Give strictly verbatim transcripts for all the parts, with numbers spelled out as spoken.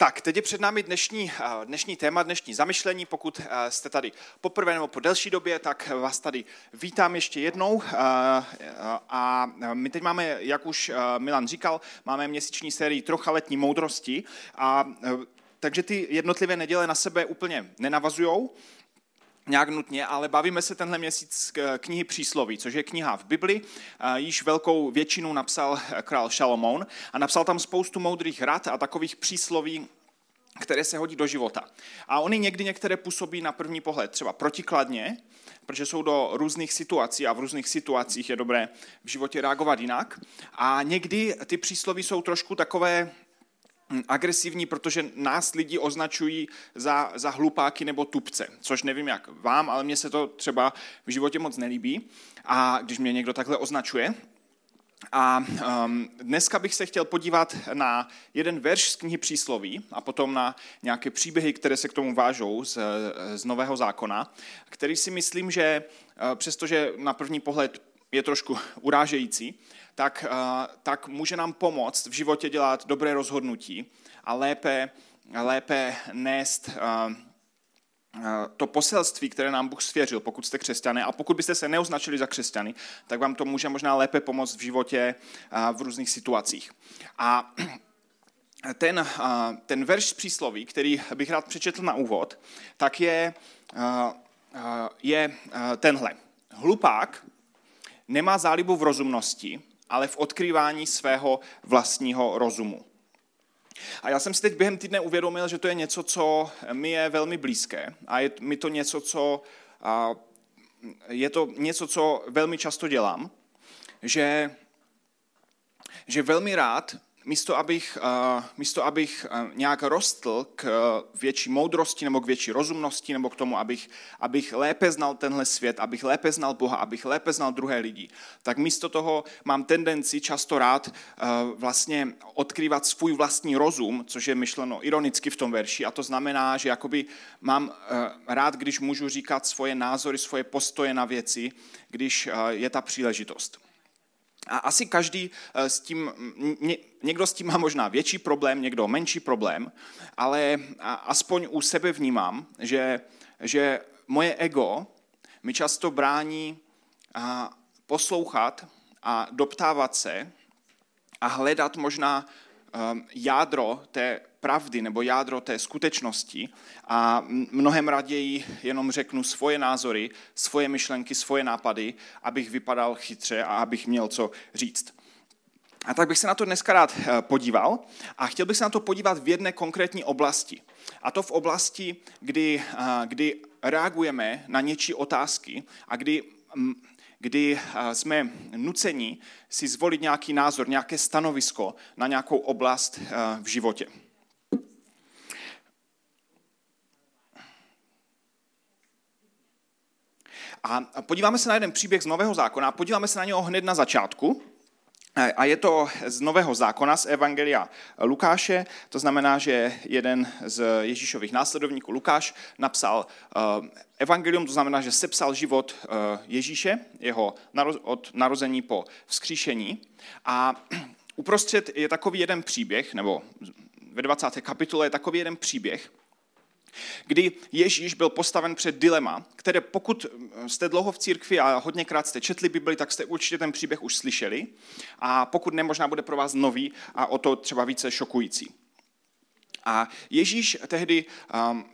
Tak, teď je před námi dnešní, dnešní téma, dnešní zamyšlení. Pokud jste tady poprvé nebo po delší době, tak vás tady vítám ještě jednou. A my teď máme, jak už Milan říkal, máme měsíční sérii Trocha letní moudrosti. A takže ty jednotlivé neděle na sebe úplně nenavazujou nějak nutně, ale bavíme se tenhle měsíc knihy Přísloví, což je kniha v Bibli, již velkou většinu napsal král Šalomoun a napsal tam spoustu moudrých rad a takových přísloví, které se hodí do života. A oni někdy některé působí na první pohled třeba protikladně, protože jsou do různých situací a v různých situacích je dobré v životě reagovat jinak. A někdy ty přísloví jsou trošku takové agresivní, protože nás lidi označují za, za hlupáky nebo tupce, což nevím jak vám, ale mně se to třeba v životě moc nelíbí, a když mě někdo takhle označuje. A um, dneska bych se chtěl podívat na jeden verš z knihy Přísloví a potom na nějaké příběhy, které se k tomu vážou z, z Nového zákona, který si myslím, že přestože na první pohled je trošku urážející, tak, tak může nám pomoct v životě dělat dobré rozhodnutí a lépe, lépe nést to poselství, které nám Bůh svěřil, pokud jste křesťané. A pokud byste se neoznačili za křesťany, tak vám to může možná lépe pomoct v životě v různých situacích. A ten, ten verš z Přísloví, který bych rád přečetl na úvod, tak je, je tenhle. Hlupák nemá zálibu v rozumnosti, ale v odkrývání svého vlastního rozumu. A já jsem si teď během týdne uvědomil, že to je něco, co mi je velmi blízké a je mi to něco, co, je to něco, co velmi často dělám, že, že velmi rád, místo abych, místo abych nějak rostl k větší moudrosti nebo k větší rozumnosti nebo k tomu, abych, abych lépe znal tenhle svět, abych lépe znal Boha, abych lépe znal druhé lidi, tak místo toho mám tendenci často rád vlastně odkrývat svůj vlastní rozum, což je myšleno ironicky v tom verši, a to znamená, že jakoby mám rád, když můžu říkat svoje názory, svoje postoje na věci, když je ta příležitost. A asi každý s tím, někdo s tím má možná větší problém, někdo menší problém, ale aspoň u sebe vnímám, že, že moje ego mi často brání poslouchat a doptávat se a hledat možná jádro té pravdy nebo jádro té skutečnosti a mnohem raději jenom řeknu svoje názory, svoje myšlenky, svoje nápady, abych vypadal chytře a abych měl co říct. A tak bych se na to dneska rád podíval a chtěl bych se na to podívat v jedné konkrétní oblasti. A to v oblasti, kdy, kdy reagujeme na něčí otázky a kdy, kdy jsme nuceni si zvolit nějaký názor, nějaké stanovisko na nějakou oblast v životě. A podíváme se na jeden příběh z Nového zákona, podíváme se na něho hned na začátku. A je to z Nového zákona, z Evangelia Lukáše, to znamená, že jeden z Ježíšových následovníků, Lukáš, napsal evangelium, to znamená, že sepsal život Ježíše, jeho od narození po vzkříšení. A uprostřed je takový jeden příběh, nebo ve dvacáté kapitole je takový jeden příběh, kdy Ježíš byl postaven před dilema, které pokud jste dlouho v církvi a hodněkrát jste četli Bibli, tak jste určitě ten příběh už slyšeli, a pokud ne, možná bude pro vás nový a o to třeba více šokující. A Ježíš tehdy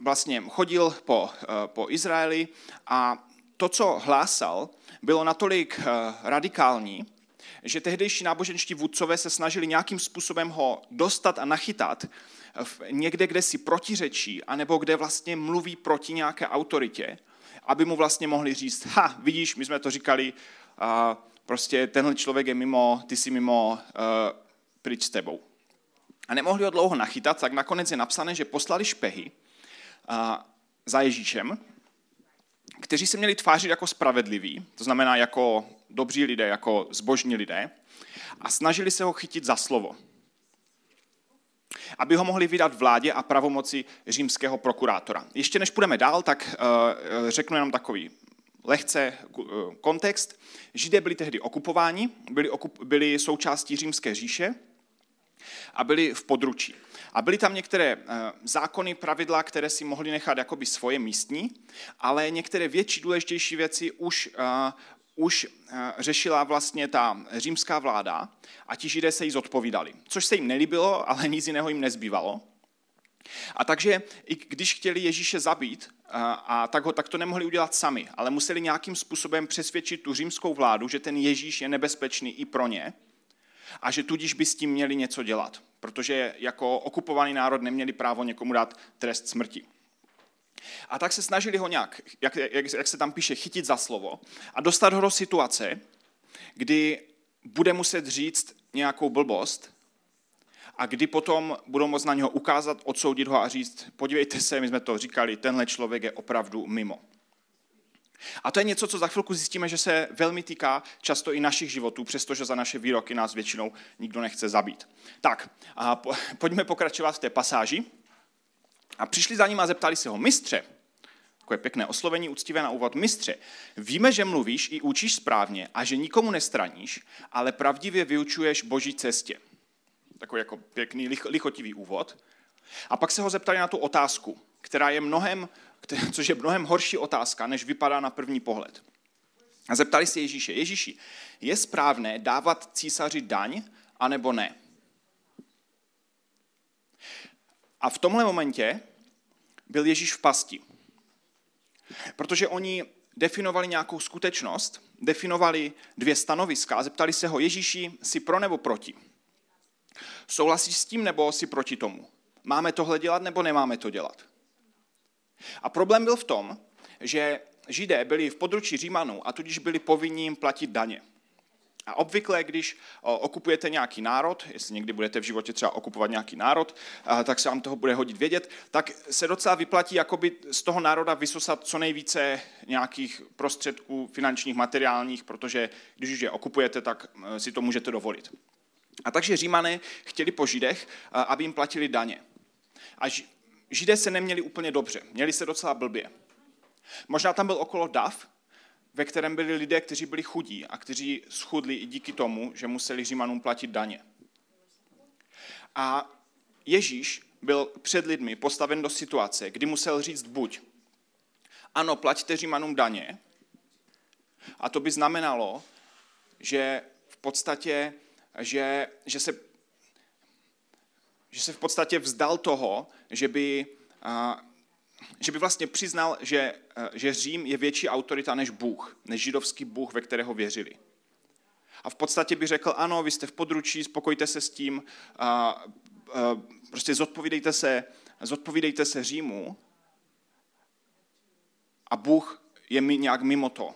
vlastně chodil po, po Izraeli a to, co hlásal, bylo natolik radikální, že tehdejší náboženští vůdcové se snažili nějakým způsobem ho dostat a nachytat někde, kde si protiřečí, anebo kde vlastně mluví proti nějaké autoritě, aby mu vlastně mohli říct, ha, vidíš, my jsme to říkali, prostě tenhle člověk je mimo, ty jsi mimo, pryč s tebou. A nemohli ho dlouho nachytat, tak nakonec je napsané, že poslali špehy za Ježíšem, kteří se měli tvářit jako spravedliví, to znamená jako dobří lidé, jako zbožní lidé, a snažili se ho chytit za slovo, aby ho mohli vydat vládě a pravomoci římského prokurátora. Ještě než půjdeme dál, tak řeknu jenom takový lehce kontext. Židé byli tehdy okupováni, byli, okup, byli součástí římské říše a byli v područí. A byly tam některé zákony, pravidla, které si mohli nechat jakoby svoje místní, ale některé větší, důležitější věci už, uh, už uh, řešila vlastně ta římská vláda a ti Židé se jí zodpovídali. Což se jim nelíbilo, ale nic jiného jim nezbývalo. A takže, i když chtěli Ježíše zabít, a, a tak, ho, tak to nemohli udělat sami, ale museli nějakým způsobem přesvědčit tu římskou vládu, že ten Ježíš je nebezpečný i pro ně a že tudíž by s tím měli něco dělat, protože jako okupovaný národ neměli právo někomu dát trest smrti. A tak se snažili ho nějak, jak, jak, jak se tam píše, chytit za slovo a dostat ho do situace, kdy bude muset říct nějakou blbost, a kdy potom budou moct na něho ukázat, odsoudit ho a říct, podívejte se, my jsme to říkali, tenhle člověk je opravdu mimo. A to je něco, co za chvilku zjistíme, že se velmi týká často i našich životů, přestože za naše výroky nás většinou nikdo nechce zabít. Tak, a po, pojďme pokračovat v té pasáži. A přišli za ním a zeptali se ho, mistře, takové pěkné oslovení, uctivé na úvod, mistře, víme, že mluvíš i učíš správně a že nikomu nestraníš, ale pravdivě vyučuješ Boží cestě. Takový jako pěkný, lichotivý úvod. A pak se ho zeptali na tu otázku, která je mnohem, což je mnohem horší otázka, než vypadá na první pohled. A zeptali se Ježíše, Ježíši, je správné dávat císaři daň, anebo ne? A v tomhle momentě byl Ježíš v pasti. Protože oni definovali nějakou skutečnost, definovali dvě stanoviska a zeptali se ho, Ježíši, jsi pro nebo proti? Souhlasíš s tím, nebo jsi proti tomu? Máme tohle dělat, nebo nemáme to dělat? A problém byl v tom, že Židé byli v područí Římanů a tudíž byli povinni jim platit daně. A obvykle, když okupujete nějaký národ, jestli někdy budete v životě třeba okupovat nějaký národ, tak se vám toho bude hodit vědět, tak se docela vyplatí jakoby z toho národa vysosat co nejvíce nějakých prostředků finančních, materiálních, protože když už je okupujete, tak si to můžete dovolit. A takže Římané chtěli po Židech, aby jim platili daně. A Židé se neměli úplně dobře, měli se docela blbě. Možná tam byl okolo dav, ve kterém byli lidé, kteří byli chudí a kteří schudli i díky tomu, že museli Římanům platit daně. A Ježíš byl před lidmi postaven do situace, kdy musel říct buď ano, plaťte Římanům daně, a to by znamenalo, že v podstatě Že, že, se, že se v podstatě vzdal toho, že by, že by vlastně přiznal, že, že Řím je větší autorita než Bůh, než židovský Bůh, ve kterého věřili. A v podstatě by řekl, ano, vy jste v područí, spokojte se s tím, a, a, prostě zodpovídejte se, zodpovídejte se Římu a Bůh je mi, nějak mimo to.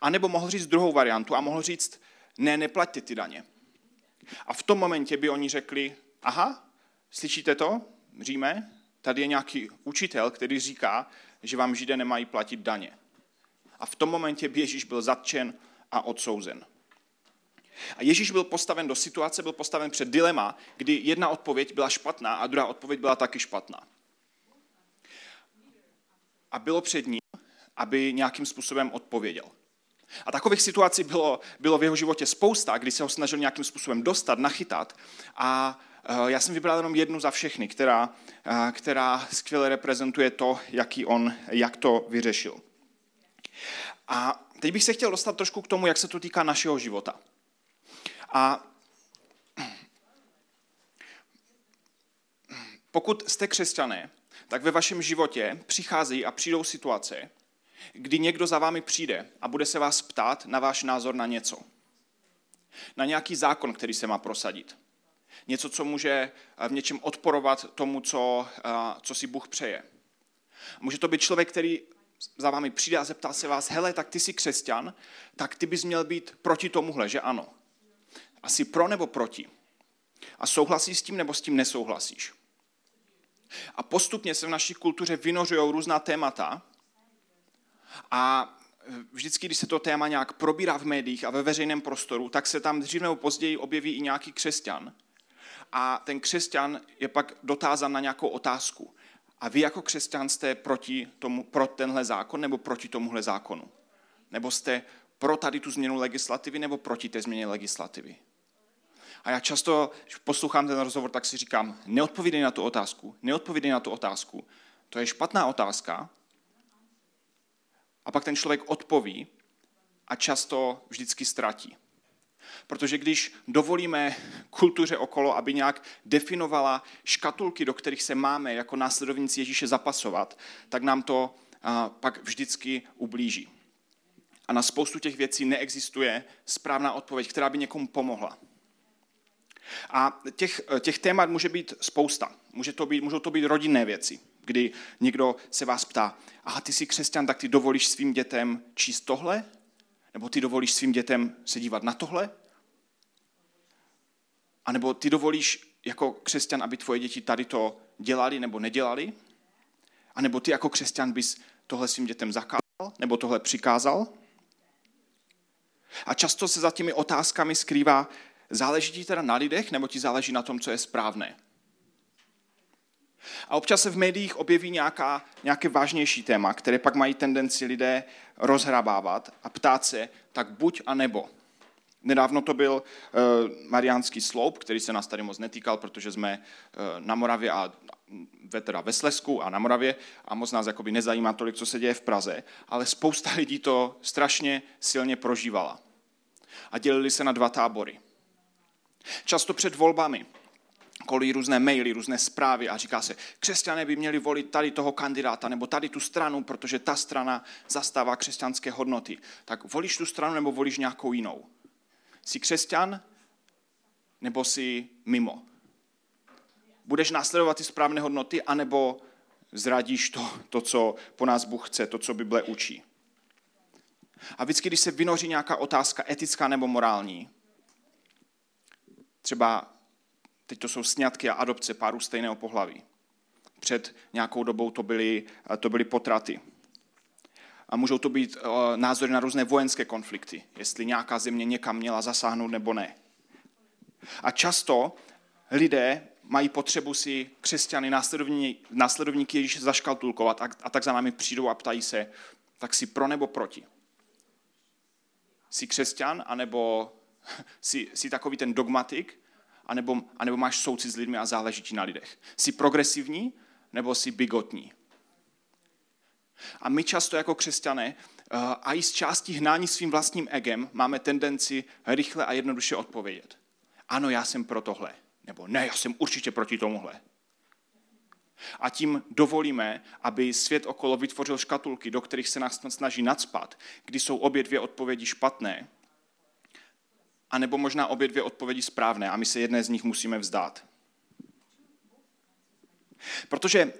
A nebo mohl říct druhou variantu a mohl říct, ne, neplaťte ty daně. A v tom momentě by oni řekli, aha, slyšíte to, Říme? Tady je nějaký učitel, který říká, že vám Židé nemají platit daně. A v tom momentě by Ježíš byl zatčen a odsouzen. A Ježíš byl postaven do situace, byl postaven před dilema, kdy jedna odpověď byla špatná a druhá odpověď byla taky špatná. A bylo před ním, aby nějakým způsobem odpověděl. A takových situací bylo, bylo v jeho životě spousta, kdy se ho snažil nějakým způsobem dostat, nachytat. A já jsem vybral jenom jednu za všechny, která, která skvěle reprezentuje to, jaký on, jak to vyřešil. A teď bych se chtěl dostat trošku k tomu, jak se to týká našeho života. A pokud jste křesťané, tak ve vašem životě přicházejí a přijdou situace, kdy někdo za vámi přijde a bude se vás ptát na váš názor na něco. Na nějaký zákon, který se má prosadit. Něco, co může v něčem odporovat tomu, co, co si Bůh přeje. Může to být člověk, který za vámi přijde a zeptá se vás, hele, tak ty jsi křesťan, tak ty bys měl být proti tomuhle, že ano. A jsi pro nebo proti. A souhlasíš s tím nebo s tím nesouhlasíš. A postupně se v naší kultuře vynořují různá témata, a vždycky, když se to téma nějak probírá v médiích a ve veřejném prostoru, tak se tam dřív nebo později objeví i nějaký křesťan. A ten křesťan je pak dotázán na nějakou otázku. A vy jako křesťan jste proti tomu, pro tenhle zákon nebo proti tomuhle zákonu? Nebo jste pro tady tu změnu legislativy nebo proti té změně legislativy? A já často, když poslouchám ten rozhovor, tak si říkám, neodpovídej na tu otázku, neodpovídej na tu otázku. To je špatná otázka. A pak ten člověk odpoví a často vždycky ztratí. Protože když dovolíme kultuře okolo, aby nějak definovala škatulky, do kterých se máme jako následovníci Ježíše zapasovat, tak nám to a, pak vždycky ublíží. A na spoustu těch věcí neexistuje správná odpověď, která by někomu pomohla. A těch, těch témat může být spousta. Může to být, můžou to být rodinné věci, kdy někdo se vás ptá, aha, ty jsi křesťan, tak ty dovolíš svým dětem číst tohle? Nebo ty dovolíš svým dětem se dívat na tohle? A nebo ty dovolíš jako křesťan, aby tvoje děti tady to dělali nebo nedělali? A nebo ty jako křesťan bys tohle svým dětem zakázal nebo tohle přikázal? A často se za těmi otázkami skrývá, záleží ti teda na lidech, nebo ti záleží na tom, co je správné? A občas se v médiích objeví nějaká, nějaké vážnější téma, které pak mají tendenci lidé rozhrabávat a ptát se, tak buď a nebo. Nedávno to byl uh, Mariánský sloup, který se nás tady moc netýkal, protože jsme uh, na Moravě a teda ve Slezsku a na Moravě a moc nás jakoby nezajímá tolik, co se děje v Praze, ale spousta lidí to strašně silně prožívala. A dělili se na dva tábory. Často před volbami kolí různé maily, různé zprávy a říká se, křesťané by měli volit tady toho kandidáta nebo tady tu stranu, protože ta strana zastává křesťanské hodnoty. Tak volíš tu stranu nebo volíš nějakou jinou? Jsi křesťan nebo jsi mimo? Budeš následovat ty správné hodnoty anebo zradíš to, to, co po nás Bůh chce, to, co Bible učí? A vždycky, když se vynoří nějaká otázka etická nebo morální, třeba teď to jsou sňatky a adopce párů stejného pohlaví. Před nějakou dobou to byly, to byly potraty. A můžou to být názory na různé vojenské konflikty, jestli nějaká země někam měla zasáhnout nebo ne. A často lidé mají potřebu si křesťany, následovníky Ježíše zaškatulkovat a, a tak za námi přijdou a ptají se, tak jsi pro nebo proti? Jsi křesťan, anebo jsi, jsi takový ten dogmatik, anebo, anebo máš soucit s lidmi a záleží ti na lidech? Jsi progresivní, nebo jsi bigotní? A my často jako křesťané a i z části hnání svým vlastním egem máme tendenci rychle a jednoduše odpovědět. Ano, já jsem pro tohle. Nebo ne, já jsem určitě proti tomuhle. A tím dovolíme, aby svět okolo vytvořil škatulky, do kterých se nás snaží nacpat, kdy jsou obě dvě odpovědi špatné, a nebo možná obě dvě odpovědi správné a my se jedné z nich musíme vzdát. Protože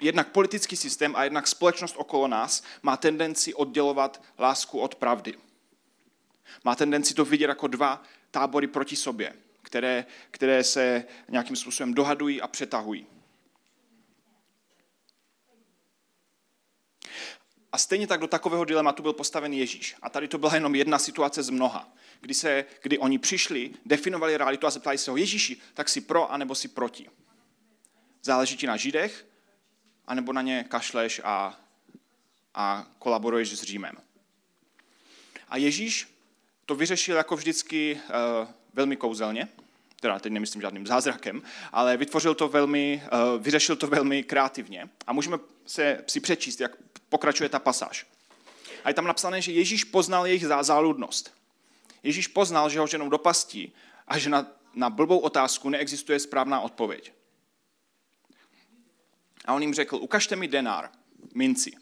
jednak politický systém a jednak společnost okolo nás má tendenci oddělovat lásku od pravdy. Má tendenci to vidět jako dva tábory proti sobě, které, které se nějakým způsobem dohadují a přetahují. A stejně tak do takového dilematu byl postaven Ježíš. A tady to byla jenom jedna situace z mnoha, kdy, se, kdy oni přišli, definovali realitu a zeptali se ho, Ježíši, tak si pro, anebo si proti. Záleží ti na Židech, anebo na ně kašleš a, a kolaboruješ s Římem. A Ježíš to vyřešil jako vždycky e, velmi kouzelně, teda teď nemyslím žádným zázrakem, ale vytvořil to velmi, e, vyřešil to velmi kreativně. A můžeme se, si přečíst, jak pokračuje ta pasáž. A je tam napsané, že Ježíš poznal jejich záludnost. Ježíš poznal, že ho ženou do pastí a že na, na blbou otázku neexistuje správná odpověď. A on jim řekl, ukažte mi denár, minci.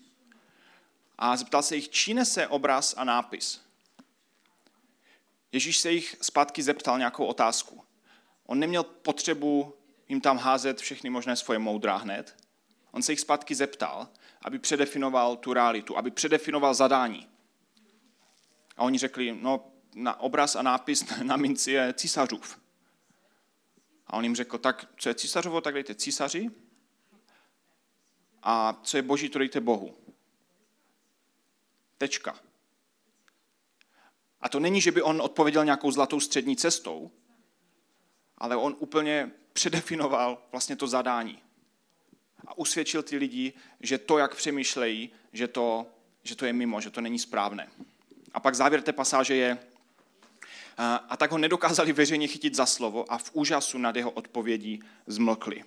A zeptal se jich, čí nese obraz a nápis. Ježíš se jich zpátky zeptal nějakou otázku. On neměl potřebu jim tam házet všechny možné svoje moudra hned. On se jich zpátky zeptal, aby předefinoval tu realitu, aby předefinoval zadání. A oni řekli, no, na obraz a nápis na minci je císařův. A on jim řekl, tak co je císařovo, tak dejte císaři. A co je boží, to dejte Bohu. Tečka. A to není, že by on odpověděl nějakou zlatou střední cestou, ale on úplně předefinoval vlastně to zadání. A usvědčil ty lidi, že to, jak přemýšlejí, že to, že to je mimo, že to není správné. A pak závěr té pasáže je, a tak ho nedokázali veřejně chytit za slovo a v úžasu nad jeho odpovědí zmlkli.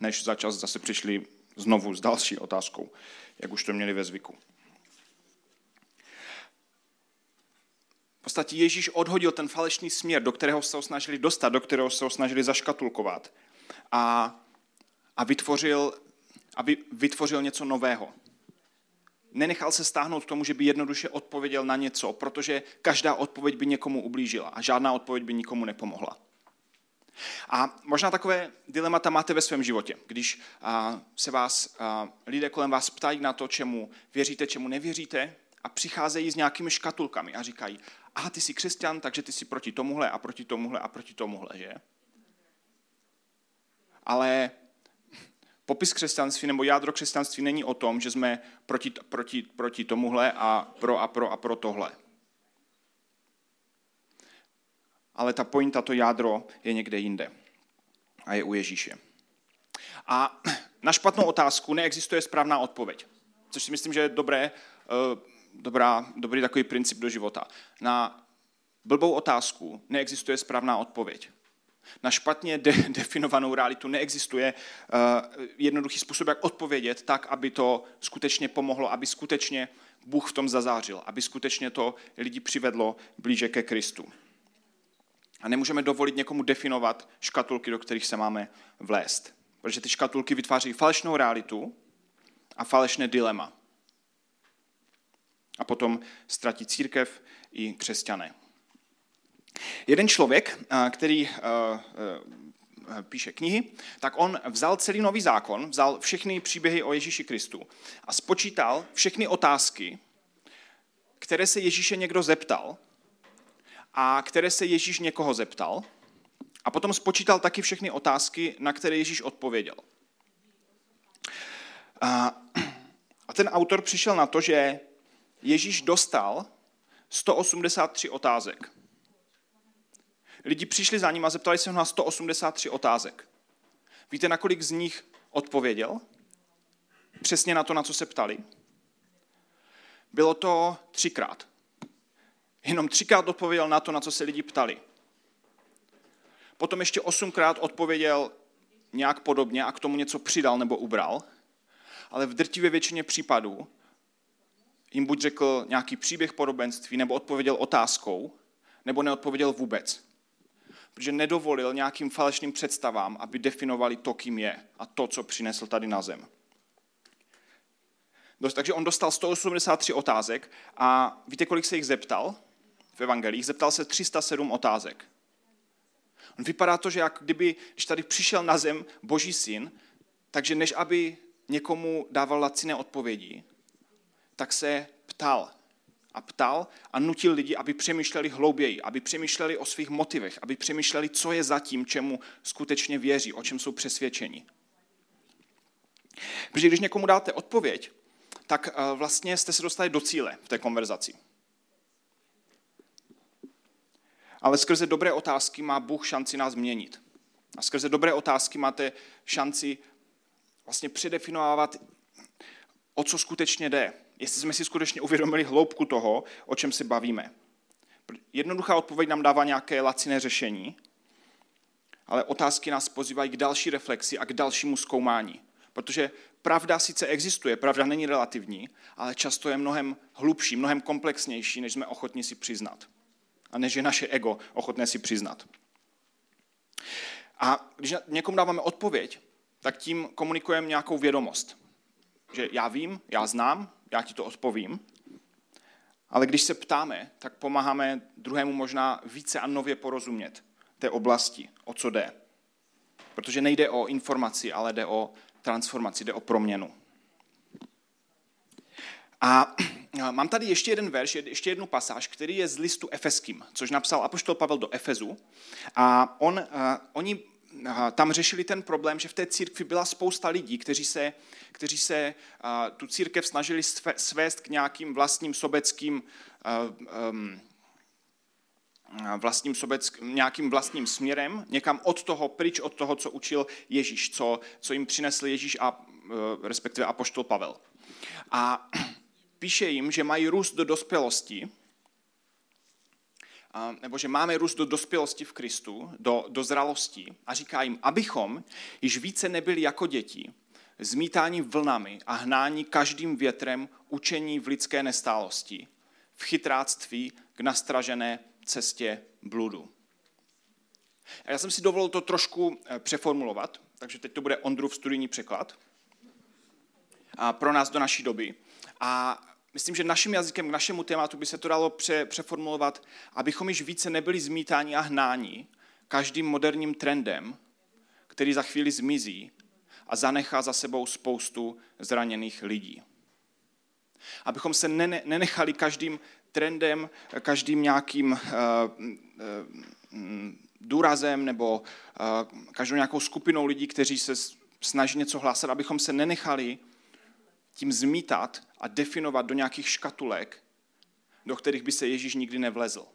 Než za čas zase přišli znovu s další otázkou, jak už to měli ve zvyku. V podstatě Ježíš odhodil ten falešný směr, do kterého se ho snažili dostat, do kterého se ho snažili zaškatulkovat a, a vytvořil, aby vytvořil něco nového. Nenechal se stáhnout k tomu, že by jednoduše odpověděl na něco, protože každá odpověď by někomu ublížila a žádná odpověď by nikomu nepomohla. A možná takové dilemata máte ve svém životě, když a, se vás a, lidé kolem vás ptají na to, čemu věříte, čemu nevěříte a přicházejí s nějakými škatulkami a říkají, aha, ty jsi křesťan, takže ty jsi proti tomuhle a proti tomuhle a proti tomuhle, že? Ale popis křesťanství nebo jádro křesťanství není o tom, že jsme proti, proti, proti tomuhle a pro a pro a pro tohle. Ale ta pointa, to jádro je někde jinde a je u Ježíše. A na špatnou otázku neexistuje správná odpověď, což si myslím, že je dobré, dobrá, dobrý takový princip do života. Na blbou otázku neexistuje správná odpověď. Na špatně de- definovanou realitu neexistuje uh, jednoduchý způsob, jak odpovědět tak, aby to skutečně pomohlo, aby skutečně Bůh v tom zazářil, aby skutečně to lidi přivedlo blíže ke Kristu. A nemůžeme dovolit někomu definovat škatulky, do kterých se máme vlézt. Protože ty škatulky vytváří falešnou realitu a falešné dilema. A potom ztratí církev i křesťané. Jeden člověk, který píše knihy, tak on vzal celý Nový zákon, vzal všechny příběhy o Ježíši Kristu a spočítal všechny otázky, které se Ježíše někdo zeptal a které se Ježíš někoho zeptal a potom spočítal taky všechny otázky, na které Ježíš odpověděl. A ten autor přišel na to, že Ježíš dostal sto osmdesát tři otázek. Lidi přišli za ním a zeptali se ho na sto osmdesát tři otázek. Víte, na kolik z nich odpověděl? Přesně na to, na co se ptali. Bylo to třikrát. Jenom třikrát odpověděl na to, na co se lidi ptali. Potom ještě osmkrát odpověděl nějak podobně a k tomu něco přidal nebo ubral. Ale v drtivé většině případů jim buď řekl nějaký příběh podobenství, nebo odpověděl otázkou, nebo neodpověděl vůbec. Protože nedovolil nějakým falešným představám, aby definovali to, kým je a to, co přinesl tady na zem. Takže on dostal sto osmdesát tři otázek a víte, kolik se jich zeptal v evangelích? Zeptal se tři sta sedm otázek. On vypadá to, že jak kdyby, když tady přišel na zem Boží syn, takže než aby někomu dával laciné odpovědi, tak se ptal a ptal a nutil lidi, aby přemýšleli hlouběji, aby přemýšleli o svých motivech, aby přemýšleli, co je za tím, čemu skutečně věří, o čem jsou přesvědčeni. Protože když někomu dáte odpověď, tak vlastně jste se dostali do cíle v té konverzaci. Ale skrze dobré otázky má Bůh šanci nás změnit. A skrze dobré otázky máte šanci vlastně předefinovat, o co skutečně jde. Jestli jsme si skutečně uvědomili hloubku toho, o čem se bavíme. Jednoduchá odpověď nám dává nějaké laciné řešení, ale otázky nás pozývají k další reflexi a k dalšímu zkoumání. Protože pravda sice existuje, pravda není relativní, ale často je mnohem hlubší, mnohem komplexnější, než jsme ochotni si přiznat. A než je naše ego ochotné si přiznat. A když někomu dáváme odpověď, tak tím komunikujeme nějakou vědomost. Že já vím, já znám, já ti to odpovím, ale když se ptáme, tak pomáháme druhému možná více a nově porozumět té oblasti, o co jde. Protože nejde o informaci, ale jde o transformaci, jde o proměnu. A mám tady ještě jeden verš, ještě jednu pasáž, který je z listu Efeským, což napsal apoštol Pavel do Efezu. A on, oni tam řešili ten problém, že v té církvi byla spousta lidí, kteří se, kteří se tu církev snažili svést k nějakým vlastním sobeckým, vlastním sobeckým, nějakým vlastním směrem, někam od toho, pryč od toho, co učil Ježíš, co, co jim přinesl Ježíš a respektive apoštol Pavel. A píše jim, že mají růst do dospělosti nebo že máme růst do dospělosti v Kristu, do, do zralosti a říká jim, abychom již více nebyli jako děti, zmítáni vlnami a hnáni každým větrem učení v lidské nestálosti, v chytráctví k nastražené cestě bludu. A já jsem si dovolil to trošku přeformulovat, takže teď to bude Ondrův studijní překlad a pro nás do naší doby. A myslím, že naším jazykem k našemu tématu by se to dalo pře- přeformulovat, abychom již více nebyli zmítáni a hnáni každým moderním trendem, který za chvíli zmizí a zanechá za sebou spoustu zraněných lidí. Abychom se nene- nenechali každým trendem, každým nějakým uh, uh, důrazem nebo uh, každou nějakou skupinou lidí, kteří se snaží něco hlásat, abychom se nenechali tím zmítat a definovat do nějakých škatulek, do kterých by se Ježíš nikdy nevlezl.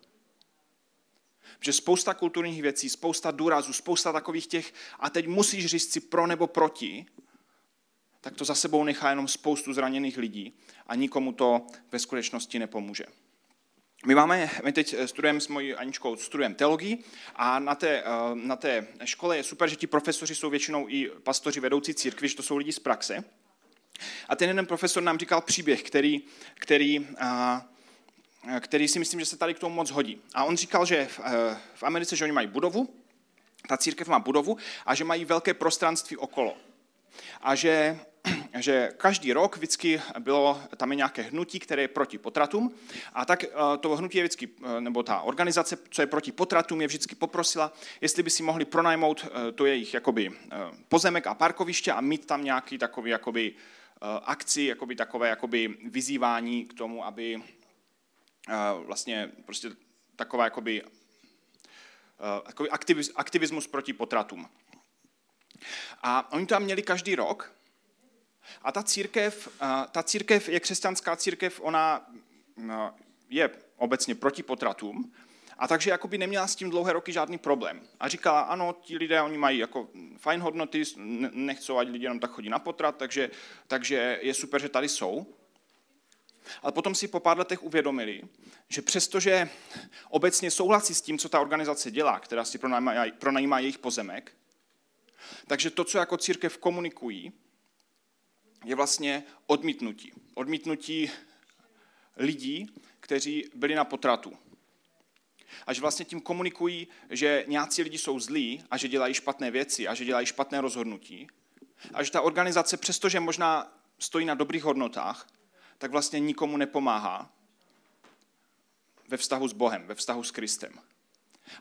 Protože spousta kulturních věcí, spousta důrazů, spousta takových těch, a teď musíš říct si pro nebo proti, tak to za sebou nechá jenom spoustu zraněných lidí a nikomu to ve skutečnosti nepomůže. My máme, my teď studujeme s mojí Aničkou, studujeme teologii a na té, na té škole je super, že ti profesoři jsou většinou i pastoři vedoucí církvi, že to jsou lidi z praxe. A ten jeden profesor nám říkal příběh, který, který, a, který si myslím, že se tady k tomu moc hodí. A on říkal, že v, v Americe, že oni mají budovu, ta církev má budovu a že mají velké prostranství okolo. A že, že každý rok vždycky bylo tam je nějaké hnutí, které je proti potratům. A tak to hnutí je vždycky, nebo ta organizace, co je proti potratům, je vždycky poprosila, jestli by si mohli pronajmout to jejich jakoby pozemek a parkoviště a mít tam nějaký takový jakoby akci, jakoby takové jakoby vyzývání k tomu, aby vlastně prostě taková jakoby, jakoby aktiviz, aktivismus proti potratům. A oni tam měli každý rok a ta církev, ta církev je křesťanská církev, ona je obecně proti potratům a takže jakoby neměla s tím dlouhé roky žádný problém. A říkala, ano, ti lidé, oni mají jako fajn hodnoty, nechcou, ať lidi jenom tak chodí na potrat, takže, takže je super, že tady jsou. Ale potom si po pár letech uvědomili, že přestože obecně souhlasí s tím, co ta organizace dělá, která si pronajímá, pronajímá jejich pozemek, takže to, co jako církev komunikují, je vlastně odmítnutí. Odmítnutí lidí, kteří byli na potratu. A že vlastně tím komunikují, že nějací lidi jsou zlí a že dělají špatné věci a že dělají špatné rozhodnutí. A že ta organizace, přestože možná stojí na dobrých hodnotách, tak vlastně nikomu nepomáhá ve vztahu s Bohem, ve vztahu s Kristem.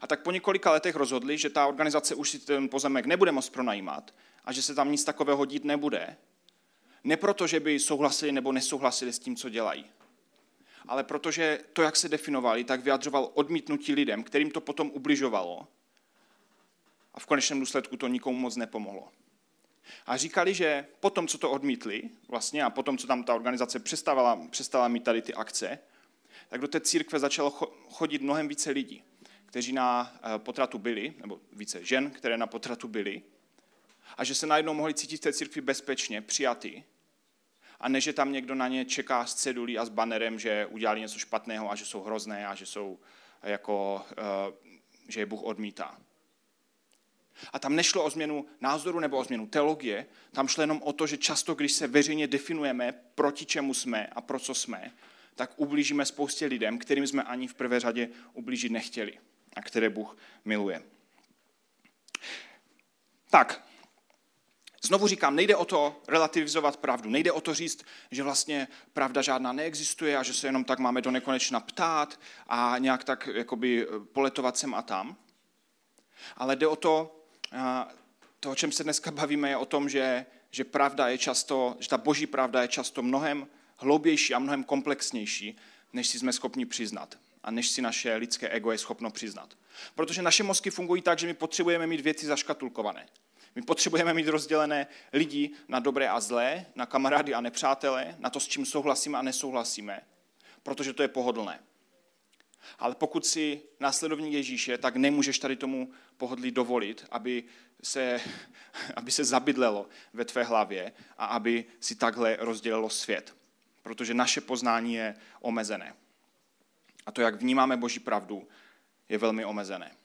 A tak po několika letech rozhodli, že ta organizace už si ten pozemek nebude moct pronajímat a že se tam nic takového dít nebude. Ne proto, že by souhlasili nebo nesouhlasili s tím, co dělají, ale protože to, jak se definovali, tak vyjadřoval odmítnutí lidem, kterým to potom ubližovalo. A v konečném důsledku to nikomu moc nepomohlo. A říkali, že potom, co to odmítli, vlastně a potom, co tam ta organizace přestala, přestala mít tady ty akce, tak do té církve začalo chodit mnohem více lidí, kteří na potratu byli, nebo více žen, které na potratu byli, a že se najednou mohli cítit v té církvi bezpečně, přijatí, a ne, že tam někdo na ně čeká s cedulí a s banerem, že udělali něco špatného a že jsou hrozné a že, jsou jako, že je Bůh odmítá. A tam nešlo o změnu názoru nebo o změnu teologie, tam šlo jenom o to, že často, když se veřejně definujeme, proti čemu jsme a pro co jsme, tak ublížíme spoustě lidem, kterým jsme ani v prvé řadě ublížit nechtěli a které Bůh miluje. Tak. Znovu říkám, nejde o to relativizovat pravdu, nejde o to říct, že vlastně pravda žádná neexistuje a že se jenom tak máme do nekonečna ptát a nějak tak jakoby poletovat sem a tam. Ale jde o to, to, o čem se dneska bavíme, je o tom, že, že pravda je často, že ta boží pravda je často mnohem hloubější a mnohem komplexnější, než si jsme schopni přiznat a než si naše lidské ego je schopno přiznat. Protože naše mozky fungují tak, že my potřebujeme mít věci zaškatulkované. My potřebujeme mít rozdělené lidi na dobré a zlé, na kamarády a nepřátele, na to, s čím souhlasíme a nesouhlasíme, protože to je pohodlné. Ale pokud jsi následovník Ježíše, tak nemůžeš tady tomu pohodlí dovolit, aby se, aby se zabydlelo ve tvé hlavě a aby si takhle rozdělilo svět, protože naše poznání je omezené. A to, jak vnímáme Boží pravdu, je velmi omezené.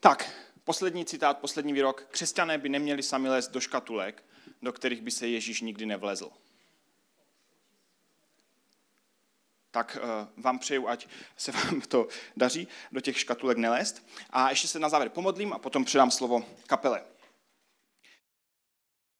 Tak, poslední citát, poslední výrok. Křesťané by neměli sami lézt do škatulek, do kterých by se Ježíš nikdy nevlezl. Tak vám přeju, ať se vám to daří, do těch škatulek nelézt. A ještě se na závěr pomodlím a potom předám slovo kapele.